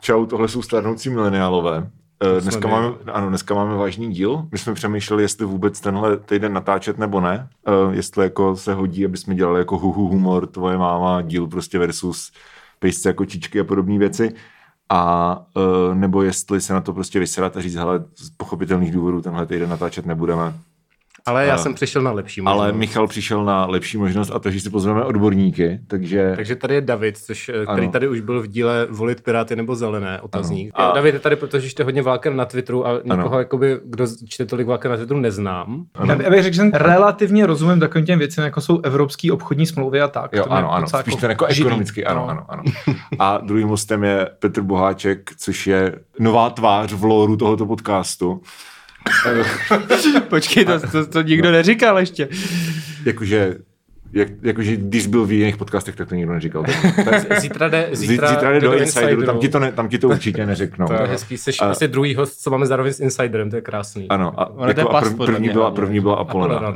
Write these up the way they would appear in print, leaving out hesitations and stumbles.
Čau, tohle jsou stárnoucí mileniálové. Dneska máme vážný díl. My jsme přemýšleli, jestli vůbec tenhle týden natáčet nebo ne. Jestli jako se hodí, aby jsme dělali jako huhu humor, tvoje máma, díl prostě versus pejsce jako čičky a podobné věci. A nebo jestli se na to prostě vysedat a říct, hele, z pochopitelných důvodů tenhle týden natáčet nebudeme. Ale já jsem přišel na lepší možnost. Ale Michal přišel na lepší možnost a to, že si pozveme odborníky, takže... Takže tady je David, který tady už byl v díle Volit Piráty nebo Zelené, otazník. A... David je tady, protože jste hodně vláken na Twitteru a nikoho, jakoby, kdo čte tolik vláken na Twitteru, neznám. Já bych řekl, že relativně rozumím takovým těm věcem, jako jsou evropský obchodní smlouvy a tak. Jo, ano, spíš ten jako ekonomický, ano. A druhým hostem je Petr Boháček, což je nová tvář v lóru tohoto podcastu. Počkej, to nikdo neříkal ještě. Jakože když byl v jiných podcastech, tak to nikdo neříkal. Zítra jde do Insideru, tam ti to určitě neřeknou. To je hezký, jsi asi druhý host, co máme zároveň s Insiderem, to je krásný. Ano, první byla Apolena.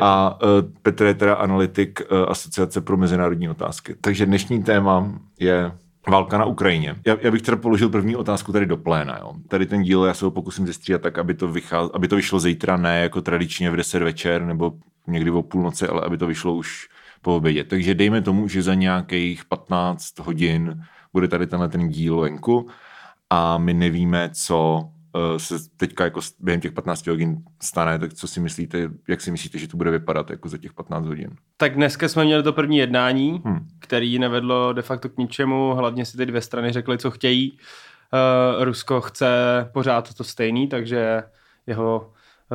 A Petr je teda analytik Asociace pro mezinárodní otázky. Takže dnešní téma je... Válka na Ukrajině. Já bych teda položil první otázku tady do pléna. Jo. Tady ten díl, já se ho pokusím zestříhat tak, aby to vyšlo zítra, ne jako tradičně v 10 večer nebo někdy o půlnoci, ale aby to vyšlo už po obědě. Takže dejme tomu, že za nějakých 15 hodin bude tady tenhle ten díl venku a my nevíme, co se teďka jako během těch 15 hodin stane, tak co si myslíte, jak si myslíte, že to bude vypadat jako za těch 15 hodin? Tak dneska jsme měli to první jednání, který nevedlo de facto k ničemu, hlavně si ty dvě strany řekly, co chtějí. Rusko chce pořád to stejný, takže jeho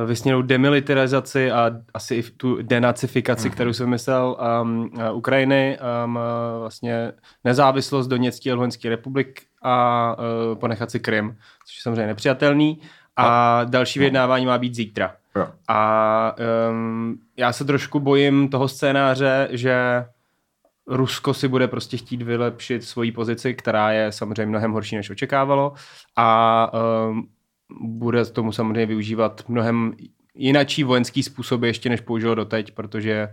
vysněnou demilitarizaci a asi i tu denacifikaci, kterou jsem myslel Ukrajiny, vlastně nezávislost Doněcké a Luhanské republiky a ponechat si Krym, což je samozřejmě nepřijatelný. A další vyjednávání má být zítra. Jo. A já se trošku bojím toho scénáře, že Rusko si bude prostě chtít vylepšit svoji pozici, která je samozřejmě mnohem horší, než očekávalo. A bude tomu samozřejmě využívat mnohem jinačí vojenský způsoby ještě než použilo doteď, protože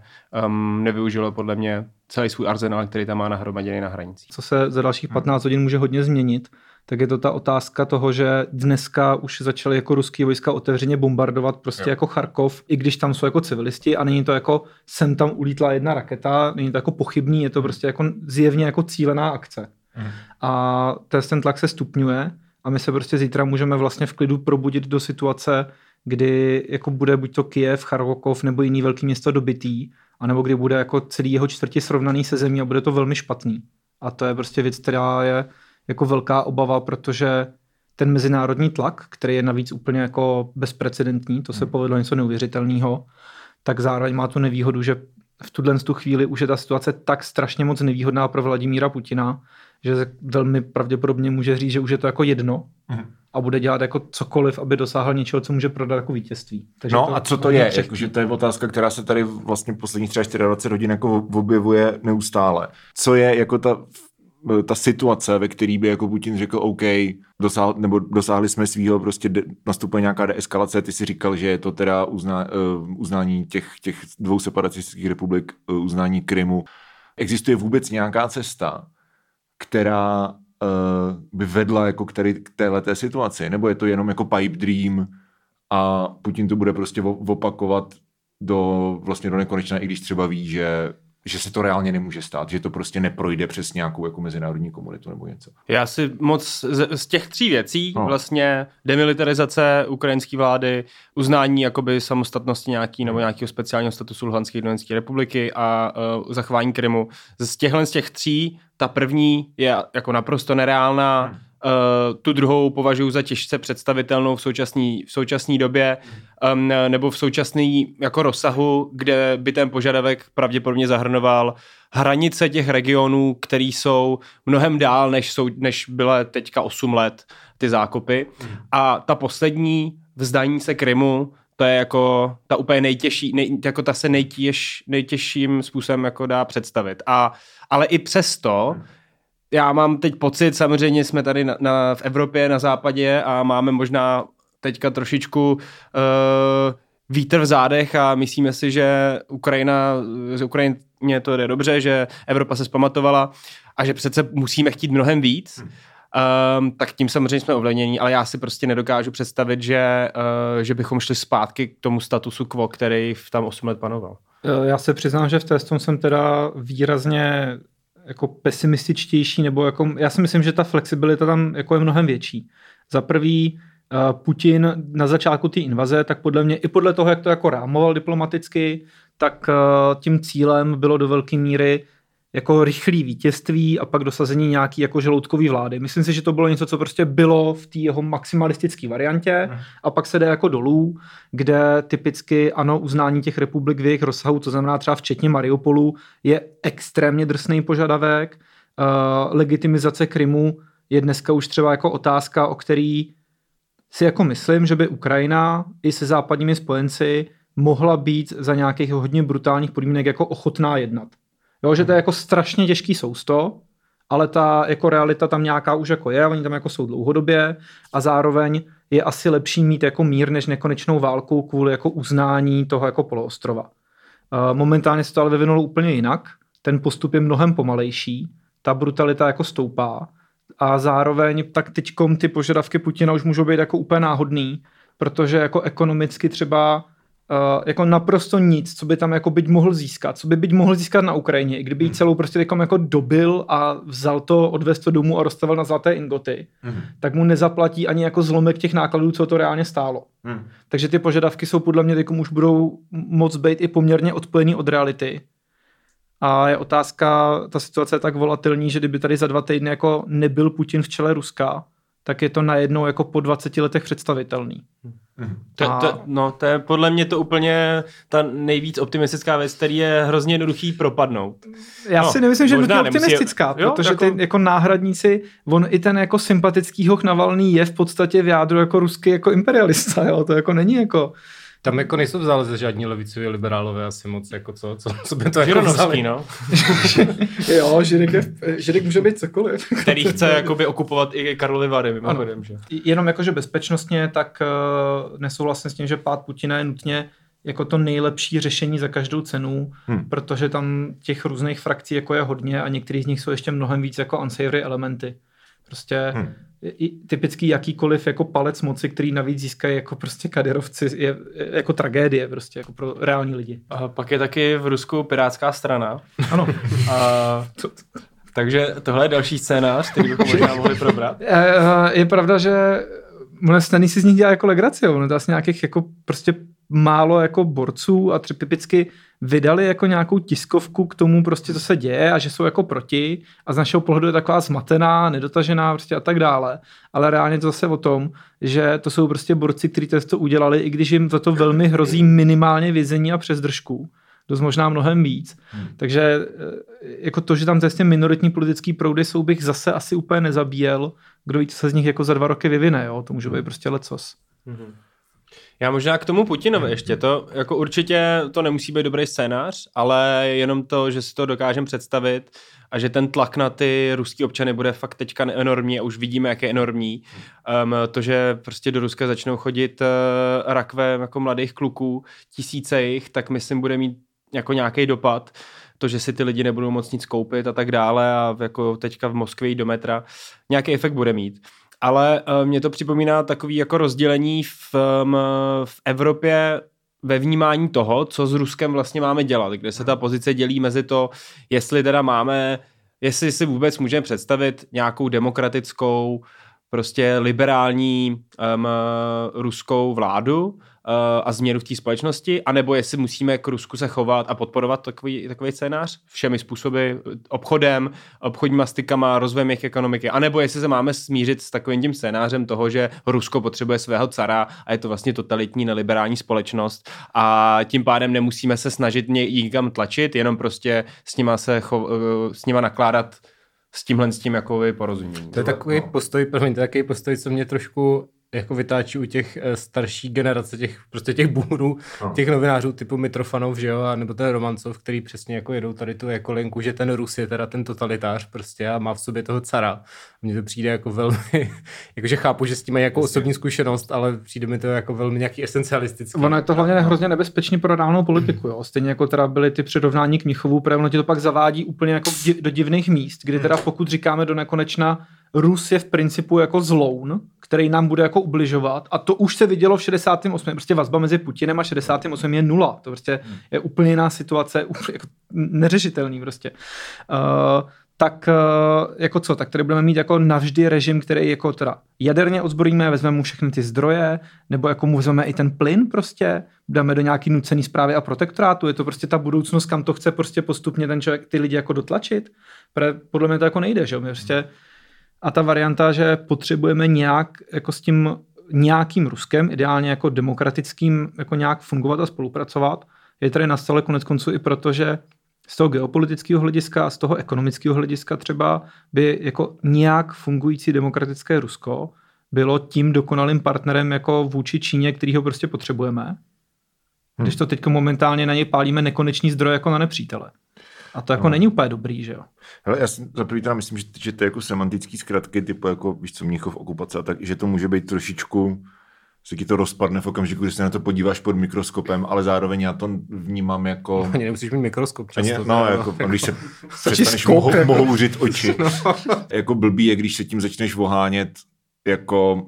nevyužilo podle mě celý svůj arzenál, který tam má nahromaděný na hranicích. Co se za dalších 15 hodin může hodně změnit, tak je to ta otázka toho, že dneska už začaly jako ruský vojska otevřeně bombardovat prostě jako Charkov, i když tam jsou jako civilisti a není to jako sem tam ulítla jedna raketa, není to jako pochybný, je to prostě jako zjevně jako cílená akce. A ten tlak se stupňuje a my se prostě zítra můžeme vlastně v klidu probudit do situace, kdy jako bude buď to Kyjev, Charkov nebo jiný velký město dobitý, anebo kdy bude jako celý jeho čtvrti srovnaný se zemí a bude to velmi špatný. A to je prostě věc, která je jako velká obava, protože ten mezinárodní tlak, který je navíc úplně jako bezprecedentní, to se povedlo něco neuvěřitelného, tak zároveň má tu nevýhodu, že v tuhle chvíli už je ta situace tak strašně moc nevýhodná pro Vladimíra Putina, že velmi pravděpodobně může říct, že už je to jako jedno a bude dělat jako cokoliv, aby dosáhl něčeho, co může prodat jako vítězství. Takže no to, a co to je? Jakože to je otázka, která se tady vlastně posledních třeba 24 hodin jako objevuje neustále. Co je jako ta situace, ve který by jako Putin řekl OK, dosáhli jsme svýho, prostě nastupuje nějaká deeskalace, ty si říkal, že je to teda uznání těch dvou separatistických republik, uznání Krymu. Existuje vůbec nějaká cesta, která by vedla jako k téhleté situaci, nebo je to jenom jako pipe dream a Putin to bude prostě opakovat do nekonečna, i když třeba ví, že se to reálně nemůže stát, že to prostě neprojde přes nějakou jako mezinárodní komunitu nebo něco. Já si moc z těch tří věcí, vlastně demilitarizace ukrajinské vlády, uznání jakoby samostatnosti nějakého speciálního statusu Luhanské lidové republiky a zachování Krymu. Z těchto tří ta první je jako naprosto nereálná, tu druhou považuji za těžce představitelnou v současné době nebo v současný jako rozsahu, kde by ten požadavek pravděpodobně zahrnoval hranice těch regionů, které jsou mnohem dál, než byla teďka 8 let ty zákopy. A ta poslední, vzdání se Krymu, to je jako ta úplně nejtěžší, jako ta se nejtěžším způsobem jako dá představit. Ale i přesto já mám teď pocit, samozřejmě jsme tady v Evropě, na západě a máme možná teďka trošičku vítr v zádech a myslíme si, že Ukrajině to jde dobře, že Evropa se zpamatovala a že přece musíme chtít mnohem víc. tak tím samozřejmě jsme ovlivnění, ale já si prostě nedokážu představit, že bychom šli zpátky k tomu statusu quo, který tam 8 let panoval. Já se přiznám, že v testu jsem teda výrazně jako pesimističtější, nebo jako, já si myslím, že ta flexibilita tam jako je mnohem větší. Za prvý, Putin na začátku té invaze, tak podle mě i podle toho, jak to jako rámoval diplomaticky, tak tím cílem bylo do velké míry jako rychlý vítězství a pak dosazení nějaký jako žloutkový vlády. Myslím si, že to bylo něco, co prostě bylo v té jeho maximalistické variantě a pak se jde jako dolů, kde typicky ano, uznání těch republik v jejich rozsahu, to znamená třeba včetně Mariupolu, je extrémně drsný požadavek. Legitimizace Krymu je dneska už třeba jako otázka, o který si jako myslím, že by Ukrajina i se západními spojenci mohla být za nějakých hodně brutálních podmínek jako ochotná jednat. Jo, že to je jako strašně těžký sousto, ale ta jako realita tam nějaká už jako je, oni tam jako jsou dlouhodobě a zároveň je asi lepší mít jako mír než nekonečnou válku kvůli jako uznání toho jako poloostrova. Momentálně se to ale vyvinulo úplně jinak, ten postup je mnohem pomalejší, ta brutalita jako stoupá a zároveň tak teďkom ty požadavky Putina už můžou být jako úplně náhodný, protože jako ekonomicky třeba jako naprosto nic, co by tam jako byť mohl získat, co by byť mohl získat na Ukrajině, i kdyby jí celou prostě jako dobil a vzal to, odvez to domů a rozstavil na zlaté ingoty, tak mu nezaplatí ani jako zlomek těch nákladů, co to reálně stálo. Takže ty požadavky jsou podle mě, už budou moc být i poměrně odpojený od reality. A je otázka, ta situace je tak volatilní, že kdyby tady za 2 týdny jako nebyl Putin v čele Ruska, tak je to najednou jako po 20 letech představitelný. To je podle mě to úplně ta nejvíc optimistická věc, který je hrozně jednoduchý propadnout. Já si nemyslím, že je to optimistická, protože jako ty jako náhradníci, on i ten jako sympatický hoch Navalný je v podstatě v jádru jako ruský jako imperialista, jo? To jako není jako... Tam jako nejsou vzali ze žádní levicoví liberálové asi moc, jako co by to jako vzali. No. Jo, Žirek může být cokoliv. Který chce jakoby okupovat i Karlovy Vary, mimochodem, že? Jenom jakože bezpečnostně, tak nesouhlasím s tím, že pád Putina je nutně jako to nejlepší řešení za každou cenu, protože tam těch různých frakcí jako je hodně a některý z nich jsou ještě mnohem víc jako unsavory elementy. Prostě... typický jakýkoliv jako palec moci, který navíc získají jako prostě kadyrovci, je jako tragédie prostě jako pro reální lidi. A pak je taky v Rusku pirátská strana. Ano. Takže tohle je další scénář, který bychom možná mohli probrat. Je pravda, že Staný si z nich dělá jako legraci, ono to asi nějakých jako prostě málo jako borců a typicky vydali jako nějakou tiskovku k tomu prostě, co se děje a že jsou jako proti a z našeho pohledu je taková zmatená, nedotažená prostě a tak dále. Ale reálně to zase o tom, že to jsou prostě borci, kteří to udělali, i když jim za to velmi hrozí minimálně vězení a přesdržku. Dost možná mnohem víc. Takže jako to, že tam zase minoritní politický proudy jsou, bych zase asi úplně nezabíjel. Kdo ví, co se z nich jako za 2 roky vyvine, jo? To může být prostě lecos. Já možná k tomu Putinovi ještě, to jako určitě to nemusí být dobrý scénář, ale jenom to, že si to dokážeme představit a že ten tlak na ty ruský občany bude fakt teďka enormní a už vidíme, jak je enormní. To, že prostě do Ruska začnou chodit rakve jako mladých kluků, tisíce jich, tak myslím, bude mít jako nějaký dopad. To, že si ty lidi nebudou moc nic koupit a tak dále a jako teďka v Moskvě do metra, nějaký efekt bude mít. Ale mě to připomíná takový jako rozdělení v Evropě ve vnímání toho, co s Ruskem vlastně máme dělat, kde se ta pozice dělí mezi to, jestli teda máme, jestli si vůbec můžeme představit nějakou demokratickou, prostě liberální ruskou vládu a změnu v té společnosti, anebo jestli musíme k Rusku se chovat a podporovat takový scénář všemi způsoby, obchodem, obchodníma stykama, rozvojem jejich ekonomiky, anebo jestli se máme smířit s takovým tím scénářem toho, že Rusko potřebuje svého cara a je to vlastně totalitní neliberální společnost a tím pádem nemusíme se snažit nikam tlačit, jenom prostě s nima nakládat s tímhle s tím jako porozumění. To je takový postoj, co mě trošku jako vytáčí u těch starší generace, těch boomerů, těch novinářů typu Mitrofanov, že jo, a nebo ten Romancov, který přesně jako jedou tady tu jako linku, že ten Rus je teda ten totalitář prostě a má v sobě toho cara. Mně to přijde jako velmi, jakože chápu, že s tím mají jako osobní zkušenost, ale přijde mi to jako velmi nějaký esencialistický. Ono je to hlavně hrozně nebezpečný pro reálnou politiku, jo. Stejně jako teda byly ty předovnání k Mnichovu, právě to pak zavádí úplně jako do divných míst, kdy teda pokud říkáme do nekonečna Rus je v principu jako zloun, který nám bude jako ubližovat, a to už se vidělo v 68. Prostě vazba mezi Putinem a 68 je nula. To prostě je úplně jiná situace, úplně jako neřešitelný prostě. Tak jako co, tak tady budeme mít jako navždy režim, který jako teda jaderně odzbrojíme, vezmeme mu všechny ty zdroje, nebo jako mu vezmeme i ten plyn prostě, dáme do nějaký nucený správy a protektorátu, je to prostě ta budoucnost, kam to chce prostě postupně ten člověk, ty lidi jako dotlačit, podle mě to jako nejde, že jo, prostě a ta varianta, že potřebujeme nějak jako s tím nějakým Ruskem, ideálně jako demokratickým, jako nějak fungovat a spolupracovat, je tady na stole koneckonců i proto, že z toho geopolitického hlediska, z toho ekonomického hlediska třeba by jako nějak fungující demokratické Rusko bylo tím dokonalým partnerem jako vůči Číně, kterýho prostě potřebujeme. Když to teď momentálně na něj pálíme nekoneční zdroje jako na nepřítele. A to jako není úplně dobrý, že jo? Hele, já si za prvý teda myslím, že to je jako semantický zkratky typu jako, víš co, Mnichov okupace a tak, že to může být trošičku, se ti to rozpadne v okamžiku, když se na to podíváš pod mikroskopem, ale zároveň já to vnímám jako... Ani nemusíš mít mikroskop často. Ani, no, jako, když se přestaneš mohouřit oči. Jako blbý je, když se tím začneš vohánět, jako,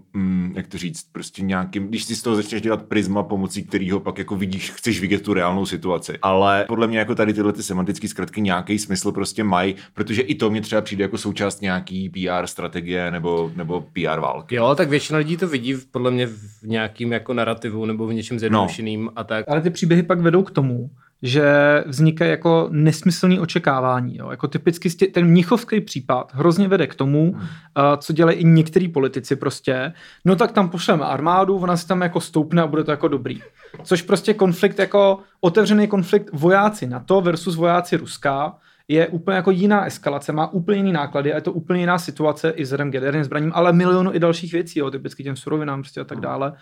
jak to říct, prostě nějakým, když si z toho začneš dělat prisma, pomocí kterého pak jako vidíš, chceš vidět tu reálnou situaci. Ale podle mě jako tady tyhle ty semantické zkratky nějaký smysl prostě mají, protože i to mě třeba přijde jako součást nějaký PR strategie nebo PR války. Jo, tak většina lidí to vidí podle mě v nějakým jako narrativu nebo v něčem zjednodušeným a tak. Ale ty příběhy pak vedou k tomu, že vznikají jako nesmyslný očekávání. Jo. Jako typicky ten mnichovský případ hrozně vede k tomu, co dělají i některý politici prostě. No tak tam pošleme armádu, ona si tam jako stoupne a bude to jako dobrý. Což prostě konflikt, jako otevřený konflikt vojáci NATO versus vojáci Ruska je úplně jako jiná eskalace, má úplně jiný náklady a je to úplně jiná situace i vzhledem k jaderným zbraním, ale milionu i dalších věcí, jo, typicky těm surovinám prostě a tak dále.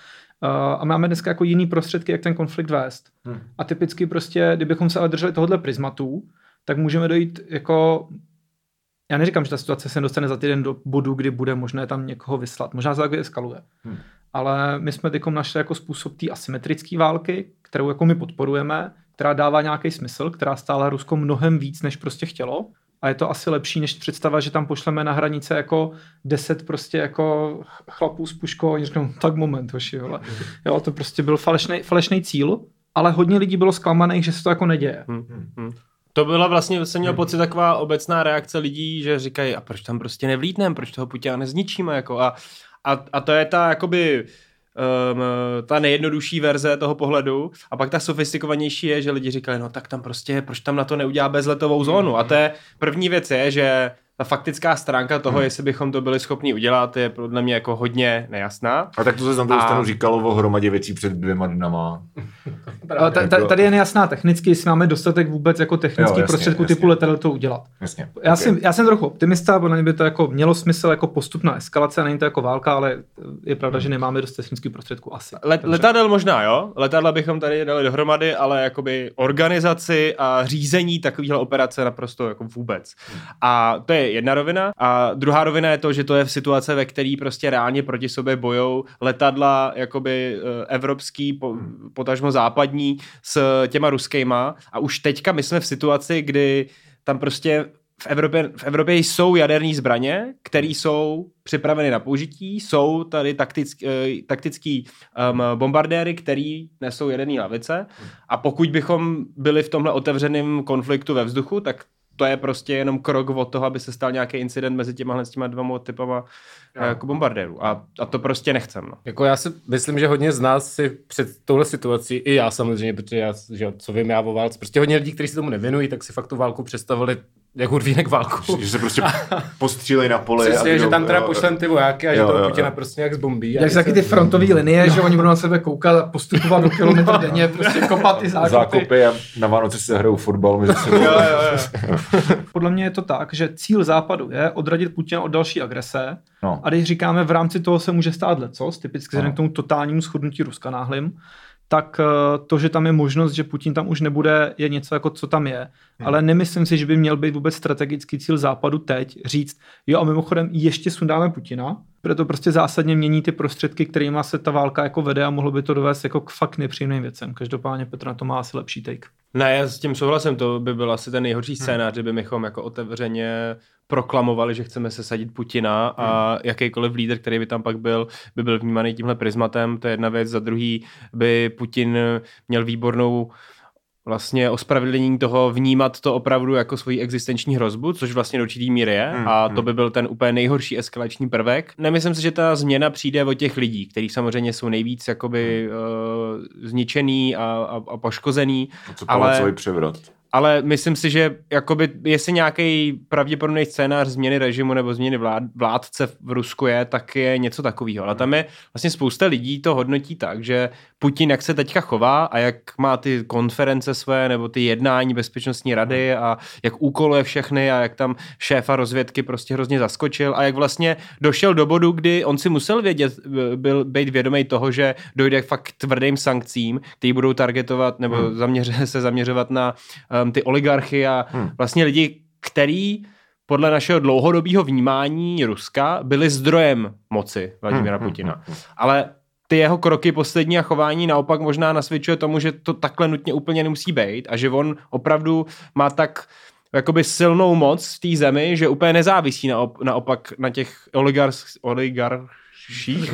A máme dneska jako jiný prostředky, jak ten konflikt vést. A typicky prostě, kdybychom se ale drželi tohohle prismatu, tak můžeme dojít jako... Já neříkám, že ta situace se dostane za týden do bodu, kdy bude možné tam někoho vyslat. Možná se tak eskaluje. Ale my jsme teďkom našli jako způsob té asymetrické války, kterou jako my podporujeme, která dává nějaký smysl, která stála Rusko mnohem víc, než prostě chtělo. A je to asi lepší, než představa, že tam pošleme na hranice jako 10 prostě jako chlapů s puškou a oni řeknou, tak moment, hoši, jo, to prostě byl falešný cíl, ale hodně lidí bylo zklamaných, že se to jako neděje. To byla vlastně, jsem měl pocit, taková obecná reakce lidí, že říkají, a proč tam prostě nevlítneme, proč toho Putina nezničíme, jako a to je ta, jakoby... ta nejjednodušší verze toho pohledu a pak ta sofistikovanější je, že lidi říkají, no tak tam prostě, proč tam na to neudělá bezletovou zónu a to je, první věc je, že ta faktická stránka toho, jestli bychom to byli schopni udělat, je podle mě jako hodně nejasná. A tak to se z toho stranu říkalo o hromadě věcí před 2 dnama. Tady je nejasná technicky, jestli máme dostatek vůbec jako technických prostředků typu letadel to udělat. Já jsem trochu optimista, bo na ně by to jako mělo smysl jako postupná eskalace, není to jako válka, ale je pravda, že nemáme dost technických prostředků asi. Letadel možná, jo? Letadla bychom tady dali dohromady, ale jakoby organizaci a řízení takovýhle operace naprosto jako vůbec. A to je jedna rovina. A druhá rovina je to, že to je v situace, ve které prostě reálně proti sobě bojou letadla jakoby evropský, potažmo západní s těma ruskejma. A už teďka my jsme v situaci, kdy tam prostě v Evropě jsou jaderní zbraně, které jsou připraveny na použití, jsou tady taktický bombardéry, který nesou jaderní lavice. A pokud bychom byli v tomhle otevřeném konfliktu ve vzduchu, tak to je prostě jenom krok od toho, aby se stal nějaký incident mezi těma dvěma typama jako bombardérů. A to prostě nechcem. No. Jako já si myslím, že hodně z nás si před touhle situací, i já samozřejmě, protože já, že, co vím já o válce, prostě hodně lidí, kteří se tomu nevěnují, tak si fakt tu válku představili jako Hurvínek válku. Že se prostě postřílej na pole. Přesně, že tam teda pošlem ty vojáky a že toho Putina prostě nějak zbombí. Jak taky ty frontové linie, že oni budou na sebe koukat a postupovat do kilometru denně, prostě kopat ty zákopy a na Vánoce se hrajou fotbal mezi sebou. Podle mě je to tak, že cíl Západu je odradit Putina od další agrese. No. A když říkáme, v rámci toho se může stát lecos, typicky k tomu totálnímu shodnutí Ruska náhlým, tak to, že tam je možnost, že Putin tam už nebude, je něco jako co tam je. Ale nemyslím si, že by měl být vůbec strategický cíl Západu teď říct, jo a mimochodem ještě sundáme Putina, proto prostě zásadně mění ty prostředky, kterýma se ta válka jako vede a mohlo by to dovést jako k fakt nepříjemným věcem. Každopádně Petr na to má asi lepší take. Ne, já s tím souhlasem, to by byl asi ten nejhorší scénář, kdybychom jako otevřeně proklamovali, že chceme sesadit Putina a jakýkoliv lídr, který by tam pak byl, by byl vnímaný tímhle prismatem, to je jedna věc. Za druhý by Putin měl výbornou vlastně ospravedlnění toho vnímat to opravdu jako svoji existenční hrozbu, což vlastně do určitý míry je a to by byl ten úplně nejhorší eskalační prvek. Nemyslím si, že ta změna přijde od těch lidí, kteří samozřejmě jsou nejvíc jakoby zničený a poškozený. To ale celý převrat. Ale myslím si, že jakoby, jestli nějaký pravděpodobný scénář změny režimu nebo změny vládce v Rusku je, tak je něco takového. Ale tam je vlastně spousta lidí to hodnotí tak, že Putin jak se teďka chová a jak má ty konference své nebo ty jednání bezpečnostní rady a jak úkoluje všechny a jak tam šéfa rozvědky prostě hrozně zaskočil a jak vlastně došel do bodu, kdy on si musel být vědomý toho, že dojde fakt k tvrdým sankcím, který budou targetovat nebo zaměřovat na ty oligarchy a vlastně lidi, který podle našeho dlouhodobého vnímání Ruska byli zdrojem moci Vladimíra Putina. Ale ty jeho kroky poslední a chování naopak možná nasvědčuje tomu, že to takhle nutně úplně nemusí být a že on opravdu má tak jakoby silnou moc v té zemi, že úplně nezávisí naopak na těch oligarších.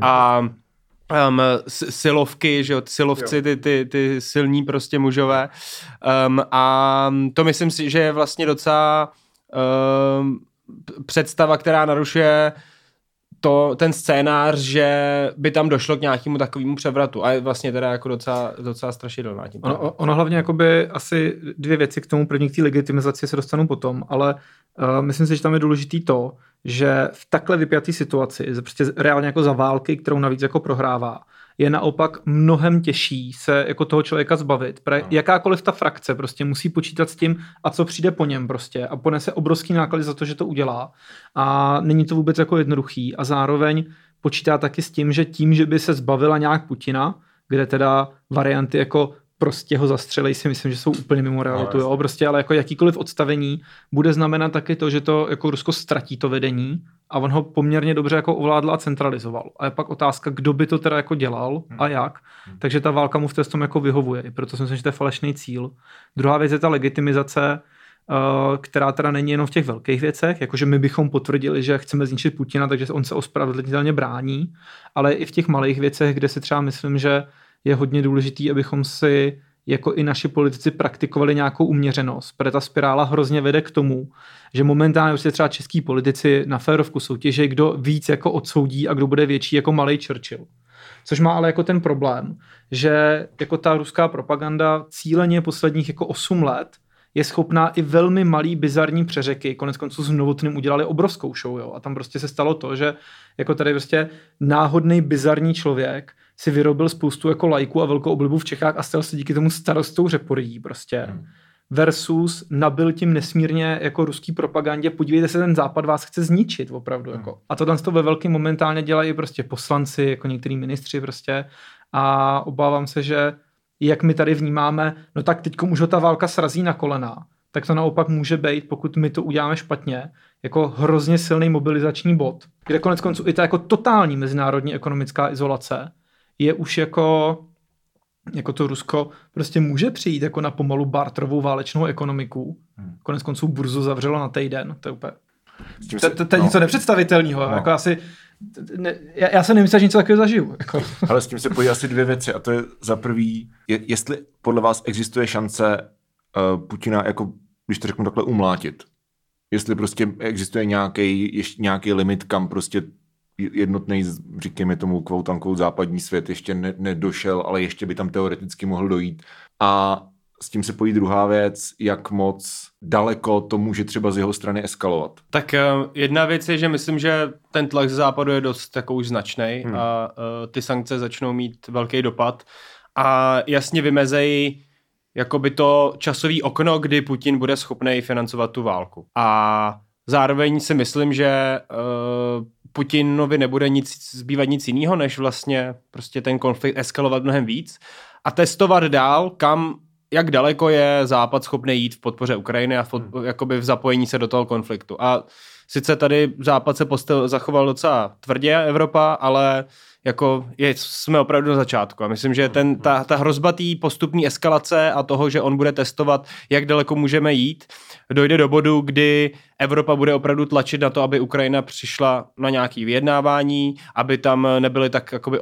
A silovky, že silovci, ty silní prostě mužové. A to myslím si, že je vlastně docela představa, která narušuje ten scénář, že by tam došlo k nějakému takovému převratu a je vlastně teda jako docela strašidelná. Ono hlavně jakoby asi dvě věci k tomu, první k té legitimizaci se dostanou potom, ale myslím si, že tam je důležitý to, že v takhle vypjaté situaci, prostě reálně jako za války, kterou navíc jako prohrává, je naopak mnohem těžší se jako toho člověka zbavit. Jakákoliv ta frakce prostě musí počítat s tím, a co přijde po něm prostě a ponese obrovský náklady za to, že to udělá. A není to vůbec jako jednoduchý a zároveň počítá taky s tím, že by se zbavila nějak Putina, kde teda varianty jako prostě ho zastřelej si myslím, že jsou úplně mimo realitu, jo, prostě, ale jako jakýkoliv odstavení bude znamenat taky to, že to jako Rusko ztratí to vedení a on ho poměrně dobře jako ovládl a centralizoval. A je pak otázka, kdo by to teda jako dělal a jak. Takže ta válka mu v tom jako vyhovuje, proto si myslím, že to je falešný cíl. Druhá věc je ta legitimizace, která teda není jenom v těch velkých věcech, jakože my bychom potvrdili, že chceme zničit Putina, takže on se ospravedlnitelně brání, ale i v těch malých věcech, kde si třeba myslím, že je hodně důležitý, abychom si jako i naši politici praktikovali nějakou uměřenost, protože ta spirála hrozně vede k tomu, že momentálně už se třeba český politici na férovku soutěže, kdo víc jako odsoudí a kdo bude větší jako malej Churchill. Což má ale jako ten problém, že jako ta ruská propaganda cíleně posledních jako 8 let je schopná i velmi malý bizarní přeřeky. Konec konců s Novotným udělali obrovskou show, jo, a tam prostě se stalo to, že jako tady prostě náhodný bizarní člověk si vyrobil spoustu jako lajků a velkou oblibu v Čechách a stal se díky tomu starostou Řeporyjí prostě. Versus nabil tím nesmírně jako ruský propagandě, podívejte se, ten západ vás chce zničit opravdu. Jako. A to tam ve velkým momentálně dělají prostě poslanci, jako některý ministři prostě. A obávám se, že jak my tady vnímáme, no tak teďko už ho ta válka srazí na kolena, tak to naopak může být, pokud my to uděláme špatně, jako hrozně silný mobilizační bod, kde konec konců i ta jako totální mezinárodní ekonomická izolace je už jako to Rusko prostě může přijít jako na pomalu barterovou válečnou ekonomiku. Konec konců burzu zavřelo na týden, to je úplně... To je něco nepředstavitelného, jako asi... Já se nemyslím, že něco takového zažiju. Jako. Ale s tím se pojí asi dvě věci a to je za prvý, jestli podle vás existuje šance Putina, jako když to řeknu takhle, umlátit. Jestli prostě existuje nějaký limit, kam prostě jednotnej, říkejme tomu kvoutankou západní svět ještě nedošel, ale ještě by tam teoreticky mohl dojít. A s tím se pojí druhá věc, jak moc daleko to může třeba z jeho strany eskalovat. Tak jedna věc je, že myslím, že ten tlak ze západu je dost jako už značnej a ty sankce začnou mít velký dopad a jasně vymezejí jakoby to časový okno, kdy Putin bude schopný financovat tu válku. A zároveň si myslím, že Putinovi nebude zbývat nic jiného, než vlastně prostě ten konflikt eskalovat mnohem víc a testovat dál, jak daleko je Západ schopný jít v podpoře Ukrajiny a v zapojení se do toho konfliktu. A sice tady Západ se zachoval docela tvrdě, Evropa, ale jako jsme opravdu na začátku. A myslím, že ta hrozba té postupní eskalace a toho, že on bude testovat, jak daleko můžeme jít, dojde do bodu, kdy Evropa bude opravdu tlačit na to, aby Ukrajina přišla na nějaké vyjednávání, aby tam nebyly tak jakoby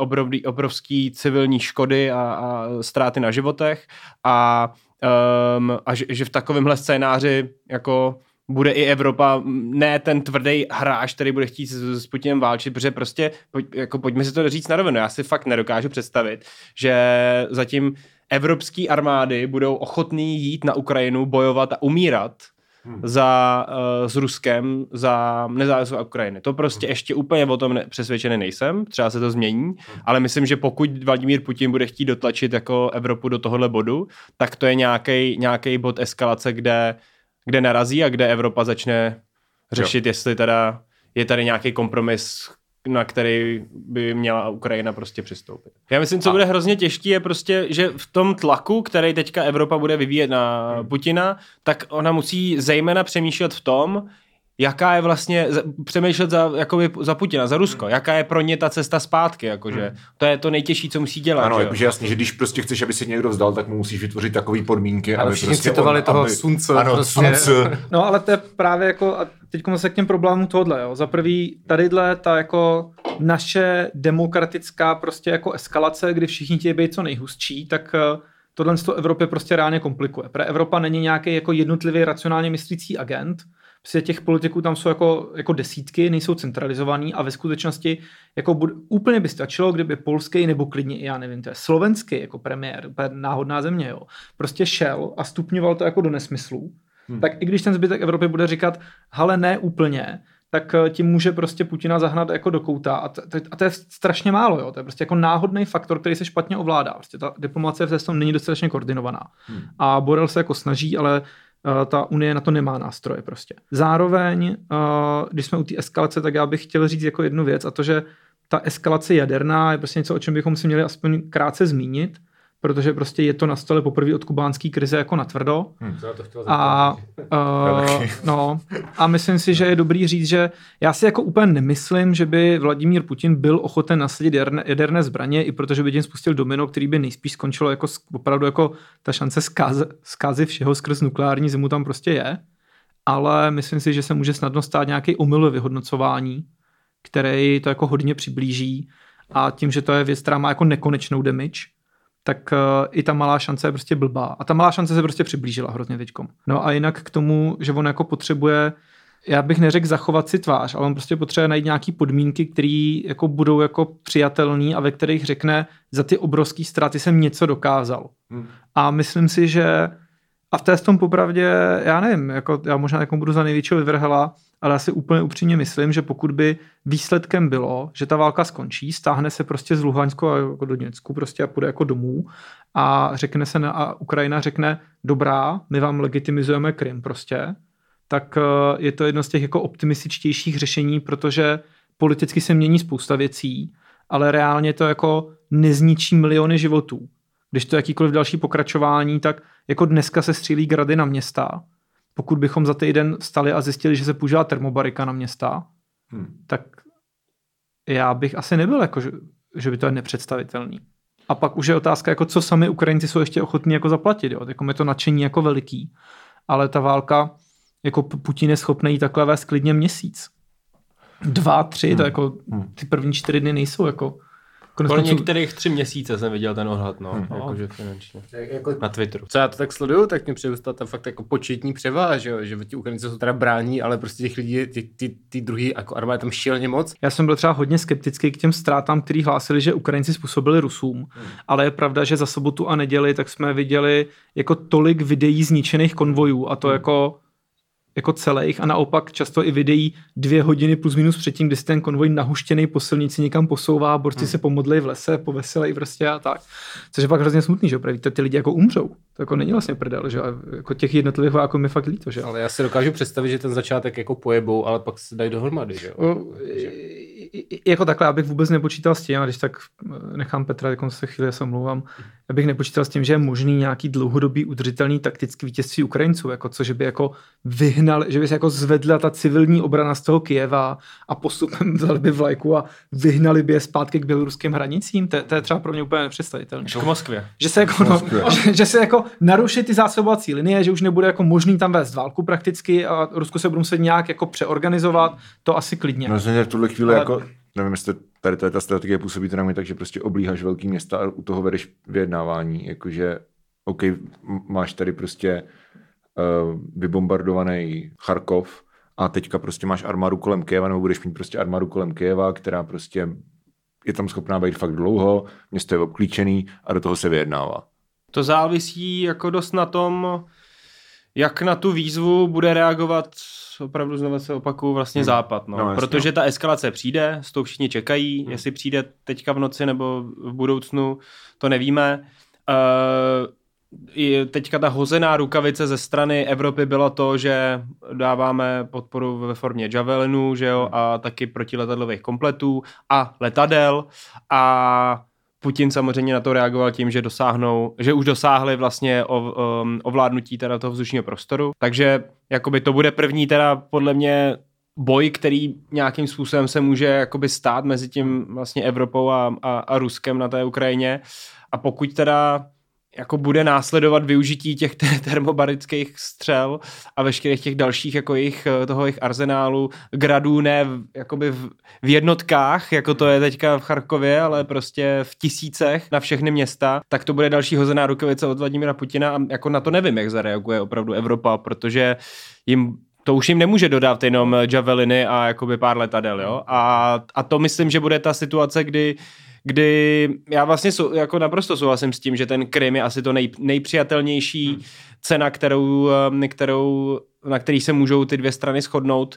obrovský civilní škody a ztráty na životech a že v takovémhle scénáři jako bude i Evropa, ne ten tvrdý hráč, který bude chtít s Putinem válčit, protože prostě, pojďme si to říct na rovinu, já si fakt nedokážu představit, že zatím evropský armády budou ochotný jít na Ukrajinu, bojovat a umírat s Ruskem za nezávislou Ukrajinu. To prostě ještě úplně o tom přesvědčený nejsem, třeba se to změní, ale myslím, že pokud Vladimír Putin bude chtít dotlačit jako Evropu do tohohle bodu, tak to je nějaký bod eskalace, kde narazí a kde Evropa začne řešit, jestli teda je tady nějaký kompromis, na který by měla Ukrajina prostě přistoupit. Já myslím, co bude hrozně těžký, je prostě, že v tom tlaku, který teďka Evropa bude vyvíjet na Putina, tak ona musí zejména přemýšlet v tom, jaká je vlastně, přemýšlet za Putina, za Rusko, jaká je pro ně ta cesta zpátky, jakože. To je to nejtěžší, co musí dělat. Ano, jakože jasně, že když prostě chceš, aby si někdo vzdal, tak mu musíš vytvořit takové podmínky, ale aby prostě citovali toho slunce. Ano, prostě. Slunce. No, ale to je právě jako, a teďko se k těm problémům tohle, jo. Za prvý, tadyhle ta jako naše demokratická prostě jako eskalace, kdy všichni chtějí být co nejhustší, tak tohle to Evropě prostě reálně komplikuje. Protože Evropa není nějaký jako jednotlivý racionálně myslící agent. Protože těch politiků tam jsou jako desítky, nejsou centralizovaný a ve skutečnosti jako úplně by stačilo, kdyby polský nebo klidně, já nevím, to je slovenský jako premiér, náhodná země, jo, prostě šel a stupňoval to jako do nesmyslů, tak i když ten zbytek Evropy bude říkat, hele ne úplně, tak tím může prostě Putina zahnat jako do kouta a to je strašně málo, jo, to je prostě jako náhodný faktor, který se špatně ovládá, prostě ta diplomacie v tom není dostatečně koordinovaná a Borel se jako snaží, ale ta Unie na to nemá nástroje prostě. Zároveň, když jsme u té eskalace, tak já bych chtěl říct jako jednu věc a to, že ta eskalace jaderná je prostě něco, o čem bychom si měli aspoň krátce zmínit, protože prostě je to na stole poprvé od kubánský krize jako natvrdo. A myslím si, že je dobrý říct, že já si jako úplně nemyslím, že by Vladimír Putin byl ochoten nasadit jaderné zbraně, i protože by tím spustil domino, který by nejspíš skončilo jako opravdu jako ta šance zkázy všeho skrz nukleární zimu tam prostě je. Ale myslím si, že se může snadno stát nějaký omyl vyhodnocování, který to jako hodně přiblíží a tím, že to je věc, která má jako nekonečnou damage, tak i ta malá šance je prostě blbá. A ta malá šance se prostě přiblížila hrozně teďkom. No a jinak k tomu, že on jako potřebuje, já bych neřekl zachovat si tvář, ale on prostě potřebuje najít nějaký podmínky, které jako budou jako přijatelné a ve kterých řekne, za ty obrovské ztráty jsem něco dokázal. A myslím si, že a v té tom popravdě, já nevím, jako já možná jako budu za největšího vyvrhela, ale já si úplně upřímně myslím, že pokud by výsledkem bylo, že ta válka skončí, stáhne se prostě z Luhanska a jako do Německu prostě a půjde jako domů a řekne se a Ukrajina řekne dobrá, my vám legitimizujeme Krym prostě, tak je to jedno z těch jako optimističtějších řešení, protože politicky se mění spousta věcí, ale reálně to jako nezničí miliony životů. Když to jakýkoliv další pokračování, tak jako dneska se střílí grady na města. Pokud bychom za týden vstali a zjistili, že se používá termobarika na města, tak já bych asi nebyl, jako, že by to je nepředstavitelný. A pak už je otázka, jako, co sami Ukrajinci jsou ještě ochotní jako zaplatit. Jo? Jako, je to nadšení jako veliký. Ale ta válka, jako Putin je schopný jít takhle vést klidně měsíc. 2, 3, to jako ty první 4 dny nejsou jako po některých 3 měsíce jsem viděl ten ohlad, jakože finančně. Jako na Twitteru. Co já to tak sleduju, tak mě přijde tam fakt jako početní převáž, že ti Ukrajinci jsou teda brání, ale prostě těch lidí, ty druhý jako armáda tam šíleně moc. Já jsem byl třeba hodně skeptický k těm ztrátám, který hlásili, že Ukrajinci způsobili Rusům, ale je pravda, že za sobotu a neděli tak jsme viděli jako tolik videí zničených konvojů a to jako celých a naopak často i videí 2 hodiny plus minus předtím, kdy se ten konvoj nahuštěný po silnici někam posouvá, borci se pomodlej v lese, poveselejí vrstě a tak. Což je pak hrozně smutný, že opravdu ty lidi jako umřou. To jako není vlastně prdel, že jako těch jednotlivých vojáků mi fakt líto, že. Ale já si dokážu představit, že ten začátek jako pojebou, ale pak se dají dohromady, že jo. jako takhle, abych vůbec nepočítal s tím, a když tak nechám Petra, jako se chvíli, já se omlouvám, abych nepočítal s tím, že je možný nějaký dlouhodobý udržitelný taktický vítězství Ukrajinců, jako co, že by jako vyhnal, že by se jako zvedla ta civilní obrana z toho Kyjeva a postupem vzali by vlajku a vyhnali by je zpátky k běloruským hranicím, to je třeba pro mě úplně nepředstavitelné. K Moskvě. Že se jako, že se jako naruší ty zásobovací linie, že už nebude jako možný tam vést válku prakticky a Rusko se budou muset nějak jako přeorganizovat, to asi klidně. Rozumím, v tuhle chvíli jako nevím, jestli tady ta strategie působí teda mi tak, že prostě oblíháš velký města a u toho vedeš vyjednávání, jakože OK, máš tady prostě vybombardovaný Charkov a teďka prostě máš armádu kolem Kyjeva, nebo budeš mít prostě armádu kolem Kyjeva, která prostě je tam schopná být fakt dlouho, město je obklíčený a do toho se vyjednává. To závisí jako dost na tom, jak na tu výzvu bude reagovat opravdu znovu se opakuju vlastně Západ. No. No, protože ta eskalace přijde, s tou všichni čekají, jestli přijde teďka v noci nebo v budoucnu, to nevíme. Teďka ta hozená rukavice ze strany Evropy byla to, že dáváme podporu ve formě javelinů, že jo, a taky protiletadlových kompletů a letadel a Putin samozřejmě na to reagoval tím, že už dosáhli vlastně ovládnutí teda toho vzdušního prostoru. Takže jakoby to bude první teda podle mě boj, který nějakým způsobem se může jakoby stát mezi tím vlastně Evropou a Ruskem na té Ukrajině. A pokud teda jako bude následovat využití těch termobarických střel a veškerých těch dalších jako jejich arzenálu gradů ne jakoby v jednotkách, jako to je teďka v Charkově, ale prostě v tisícech na všechny města, tak to bude další hozená rukavice od Vladimíra Putina a jako na to nevím, jak zareaguje opravdu Evropa, protože to už jim nemůže dodat jenom javeliny a jakoby pár letadel, jo? A to myslím, že bude ta situace, kdy já vlastně jako naprosto souhlasím s tím, že ten Krym je asi to nejpřijatelnější cena, na který se můžou ty dvě strany shodnout,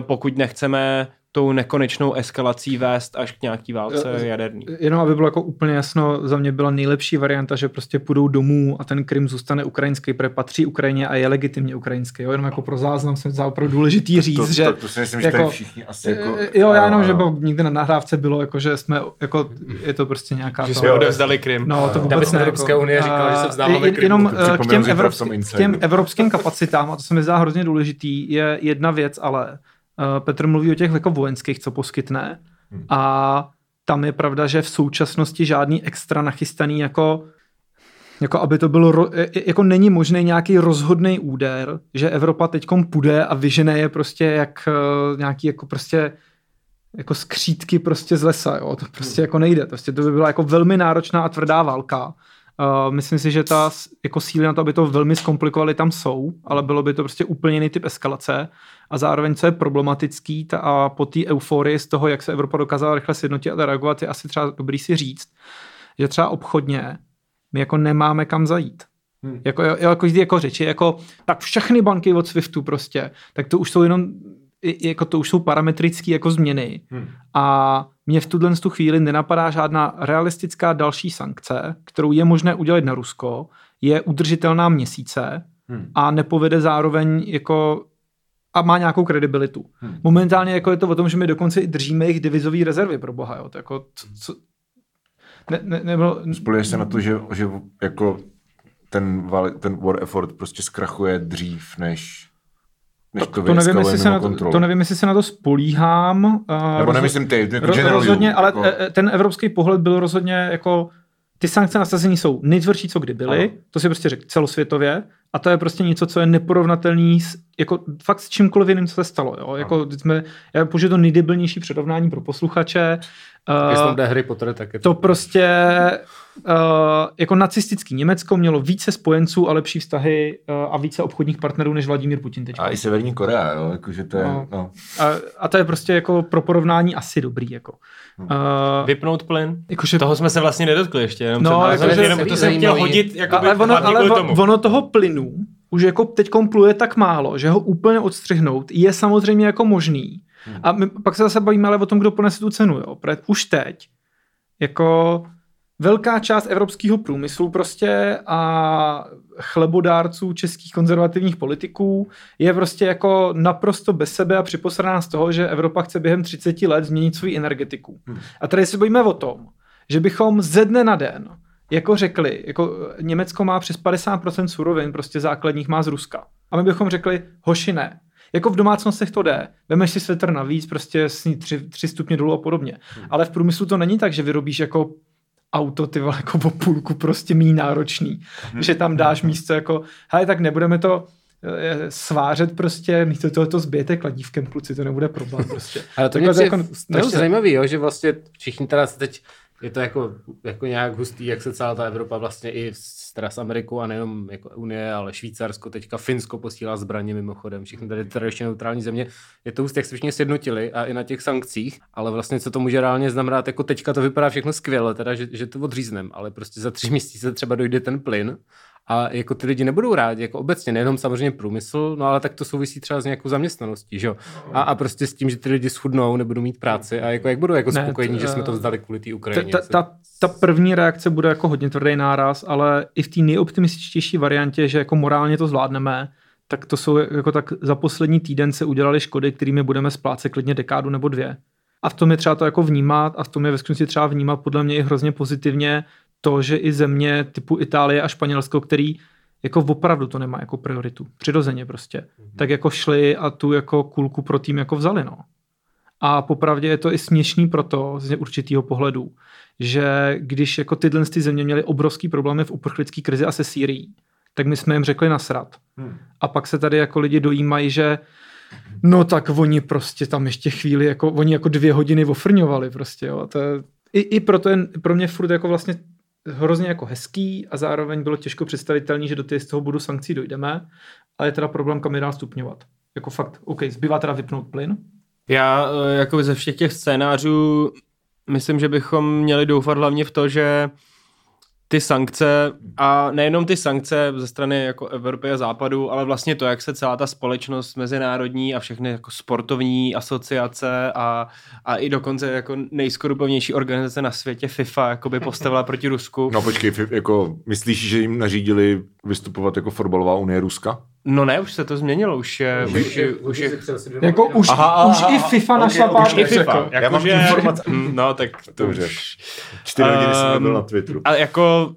pokud nechceme tou nekonečnou eskalací vést až k nějaký válce jaderný. Jenom aby bylo jako úplně jasno, za mě byla nejlepší varianta, že prostě půjdou domů a ten Krym zůstane ukrajinský, protože patří Ukrajině a je legitimně ukrajinský. Jo? Jenom jako pro záznam jsem za opravdu důležitý říct, že... To si myslím, jako, že tady všichni asi jako... Jo, já jenom, že někde na nahrávce bylo, jako, že jsme, jako, je to prostě nějaká... Že jsme odevzdali Krym. No, to vůbec ne. Evropská unie říkala, že se vzdáváme Krym. Jenom k těm evropským kapacitám, a to se mi zdá hrozně důležitý, je jedna věc, ale Petr mluví o těch jako vojenských, co poskytne a tam je pravda, že v současnosti žádný extra nachystaný jako aby to bylo, jako není možný nějaký rozhodný úder, že Evropa teďkom půjde a vyžene je prostě jak nějaký jako prostě jako skřítky prostě z lesa, jo? To prostě jako nejde, prostě to by byla jako velmi náročná a tvrdá válka. Myslím si, že ta jako síly na to, aby to velmi zkomplikovali, tam jsou, ale bylo by to prostě úplně jiný typ eskalace a zároveň, co je problematický a po té euforii z toho, jak se Evropa dokázala rychle sjednotit a reagovat, je asi třeba dobrý si říct, že třeba obchodně my jako nemáme kam zajít. Jako řeči, jako tak všechny banky od Swiftu prostě, tak to už jsou jenom jako to už jsou parametrické jako změny a mě v tuhle chvíli nenapadá žádná realistická další sankce, kterou je možné udělat na Rusko, je udržitelná měsíce a nepovede zároveň jako a má nějakou kredibilitu. Momentálně jako je to o tom, že my dokonce i držíme jejich devizové rezervy pro boha, jo, jako co nebylo... Spolíš se na to, že jako ten war effort prostě zkrachuje dřív než to nevím, jestli se na to spolíhám. Nebo nemyslím ty. Rozhodně, ale ten evropský pohled byl rozhodně jako ty sankce nasazení jsou nejtvrdší, co kdy byly. Ano. To si prostě řekl celosvětově. A to je prostě něco, co je neporovnatelný jako fakt s čímkoliv jiným, co se stalo. Jo? Jako, já použiju to nejdebilnější přirovnání pro posluchače. Jestli tam jde Harry Potter, tak je to prostě jako nacistický Německo mělo více spojenců a lepší vztahy a více obchodních partnerů než Vladimír Putin teď. A i Severní Korea, jo? Jako, že to je, no. A to je prostě jako pro porovnání asi dobrý. Jako. Vypnout plyn? Jako, že... Toho jsme se vlastně nedotkli ještě. Jenom no, jako, jenom to jsem chtěl hodit. Jakoby, ale ono toho plynu už jako teďkom pluje tak málo, že ho úplně odstřihnout je samozřejmě jako možný. A my pak se zase bavíme ale o tom, kdo ponese tu cenu, jo. Už teď jako velká část evropského průmyslu prostě a chlebodárců českých konzervativních politiků je prostě jako naprosto bez sebe a připosraná z toho, že Evropa chce během 30 let změnit svou energetiku. A tady se bojíme o tom, že bychom ze dne na den jako řekli, jako Německo má přes 50% surovin, prostě základních má z Ruska. A my bychom řekli, hoši ne. Jako v domácnostech to jde. Vemeš si svetr navíc, prostě sní 3 stupně dolů a podobně. Ale v průmyslu to není tak, že vyrobíš jako auto, ty vole, jako o půlku prostě méně náročný. Že tam dáš místo jako, hele, tak nebudeme to svářet prostě, místo tohoto zbijete kladívkem, kluci, to nebude problém prostě. Ale to je jako strašně zajímavý, jo, že vlastně všichni teda se teď, je to jako nějak hustý, jak se celá ta Evropa vlastně i s Amerikou a nejenom jako Unie, ale Švýcarsko, teďka Finsko posílá zbraně mimochodem, všichni tady tradičně neutrální země. Je to hustý, jak se všichni sjednotili a i na těch sankcích, ale vlastně co to může reálně znamenat, jako teďka to vypadá všechno skvěle, teda, že to odříznem, ale prostě za 3 měsíce třeba dojde ten plyn a jako ty lidi nebudou rádi, jako obecně, nejenom samozřejmě průmysl, no ale tak to souvisí třeba s nějakou zaměstnaností, že jo. A prostě s tím, že ty lidi schudnou, nebudou mít práci a jako jak budou jako spokojení, že jsme to vzdali kvůli té Ukrajině. Ta první reakce bude jako hodně tvrdý náraz, ale i v té nejoptimističtější variantě, že jako morálně to zvládneme, tak to jsou jako tak za poslední týden se udělaly škody, kterými budeme splácet klidně dekádu nebo 2. A v tom je třeba to jako vnímat a v tom je ve skutečnosti třeba vnímat podle mě i hrozně pozitivně to, že i země typu Itálie a Španělsko, který jako opravdu to nemá jako prioritu, přirozeně prostě, tak jako šli a tu jako kulku pro tým jako vzali, no. A popravdě je to i směšný proto z určitýho pohledu, že když jako tyhle ty země měly obrovský problémy v uprchlické krizi a se Sýrií, tak my jsme jim řekli nasrat. A pak se tady jako lidi dojímají, že no tak oni prostě tam ještě chvíli, jako oni jako 2 hodiny ofrňovali prostě, jo. To je, i proto je pro mě furt jako vlastně hrozně jako hezký a zároveň bylo těžko představitelný, že do těch z toho bodu sankcí dojdeme, ale je teda problém, kam je dál stupňovat. Jako fakt, OK, zbývá teda vypnout plyn. Já jako ze všech těch scénářů myslím, že bychom měli doufat hlavně v to, že ty sankce a nejenom ty sankce ze strany jako Evropy a Západu, ale vlastně to, jak se celá ta společnost mezinárodní a všechny jako sportovní asociace a i dokonce jako nejskorupovnější organizace na světě FIFA jakoby postavila proti Rusku. No počkej, jako myslíš, že jim nařídili vystupovat jako fotbalová unie Ruska? No ne, už se to změnilo, už i FIFA našla pár. Já mám informace. No tak to už 4 hodiny jsem nebyl na Twitteru. Ale jako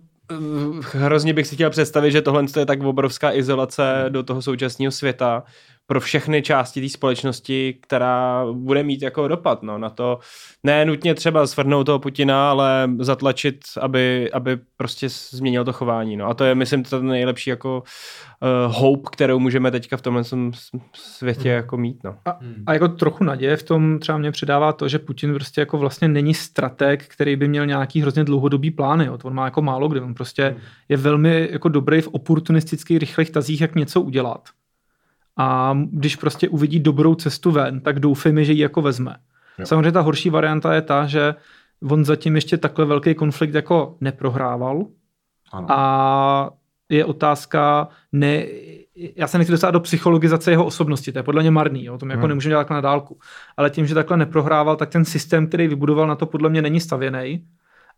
hrozně bych si chtěl představit, že tohle je tak obrovská izolace do toho současného světa pro všechny části té společnosti, která bude mít jako dopad, no, na to. Ne nutně třeba svrhnout toho Putina, ale zatlačit, aby prostě změnil to chování, no. A to je, myslím, to nejlepší jako hope, kterou můžeme teďka v tomhle světě jako mít, no. A jako trochu naděje v tom třeba mě předává to, že Putin prostě jako vlastně není strateg, který by měl nějaký hrozně dlouhodobý plány, jo. To on má jako málo kdy, on prostě je velmi jako dobrý v oportunistických rychlých tazích, jak něco udělat. A když prostě uvidí dobrou cestu ven, tak doufejme, že ji jako vezme. Jo. Samozřejmě ta horší varianta je ta, že on zatím ještě takhle velký konflikt jako neprohrával. Ano. A je otázka, já se nechci dostat do psychologizace jeho osobnosti, to je podle mě marný, jo? To mě jako nemůžu dělat takhle na dálku. Ale tím, že takhle neprohrával, tak ten systém, který vybudoval, na to podle mě není stavěný.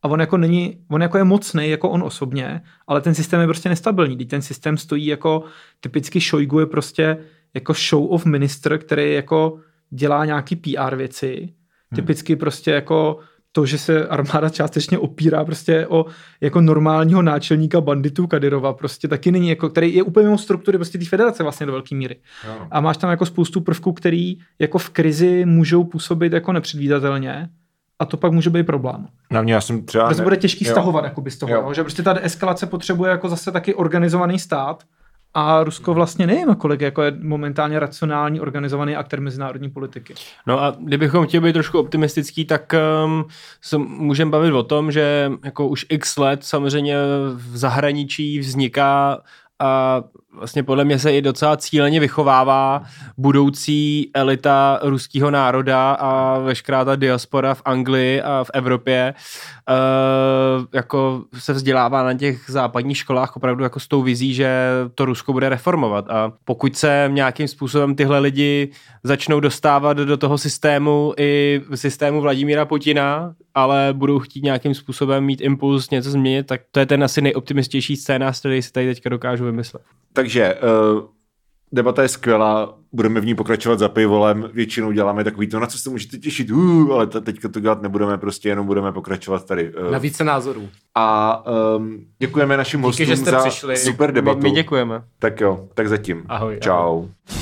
A on jako není, on jako je mocný, jako on osobně, ale ten systém je prostě nestabilní. Teď ten systém stojí jako typicky Šojgu je prostě jako show of minister, který jako dělá nějaký PR věci. Typicky prostě jako to, že se armáda částečně opírá prostě o jako normálního náčelníka banditů Kadyrova, prostě taky není jako, který je úplně mimo struktury prostě té federace vlastně do velké míry. No. A máš tam jako spoustu prvků, který jako v krizi můžou působit jako nepředvídatelně. A to pak může být problém. Na mě já jsem třeba prostě bude těžký stahovat jakoby z toho, no, že prostě ta eskalace potřebuje jako zase taky organizovaný stát a Rusko vlastně nevím, kolik jako je momentálně racionální organizovaný aktér mezinárodní politiky. No a kdybychom chtěli být trošku optimistický, tak se můžeme bavit o tom, že jako už x let samozřejmě v zahraničí vzniká a vlastně podle mě se i docela cíleně vychovává budoucí elita ruského národa a veškerá ta diaspora v Anglii a v Evropě jako se vzdělává na těch západních školách opravdu jako s tou vizí, že to Rusko bude reformovat. A pokud se nějakým způsobem tyhle lidi začnou dostávat do toho systému i systému Vladimíra Putina, ale budou chtít nějakým způsobem mít impuls něco změnit, tak to je ten asi nejoptimističtější scénář, který si tady teďka dokážu vymyslet. Takže debata je skvělá, budeme v ní pokračovat za pivolem, většinou děláme takový to, na co se můžete těšit, ale teďka to dělat nebudeme, prostě jenom budeme pokračovat tady. Na více názorů. A děkujeme našim hostům za přišli. Super debatu. My děkujeme. Tak jo, tak zatím. Ahoj. Čau. Ahoj.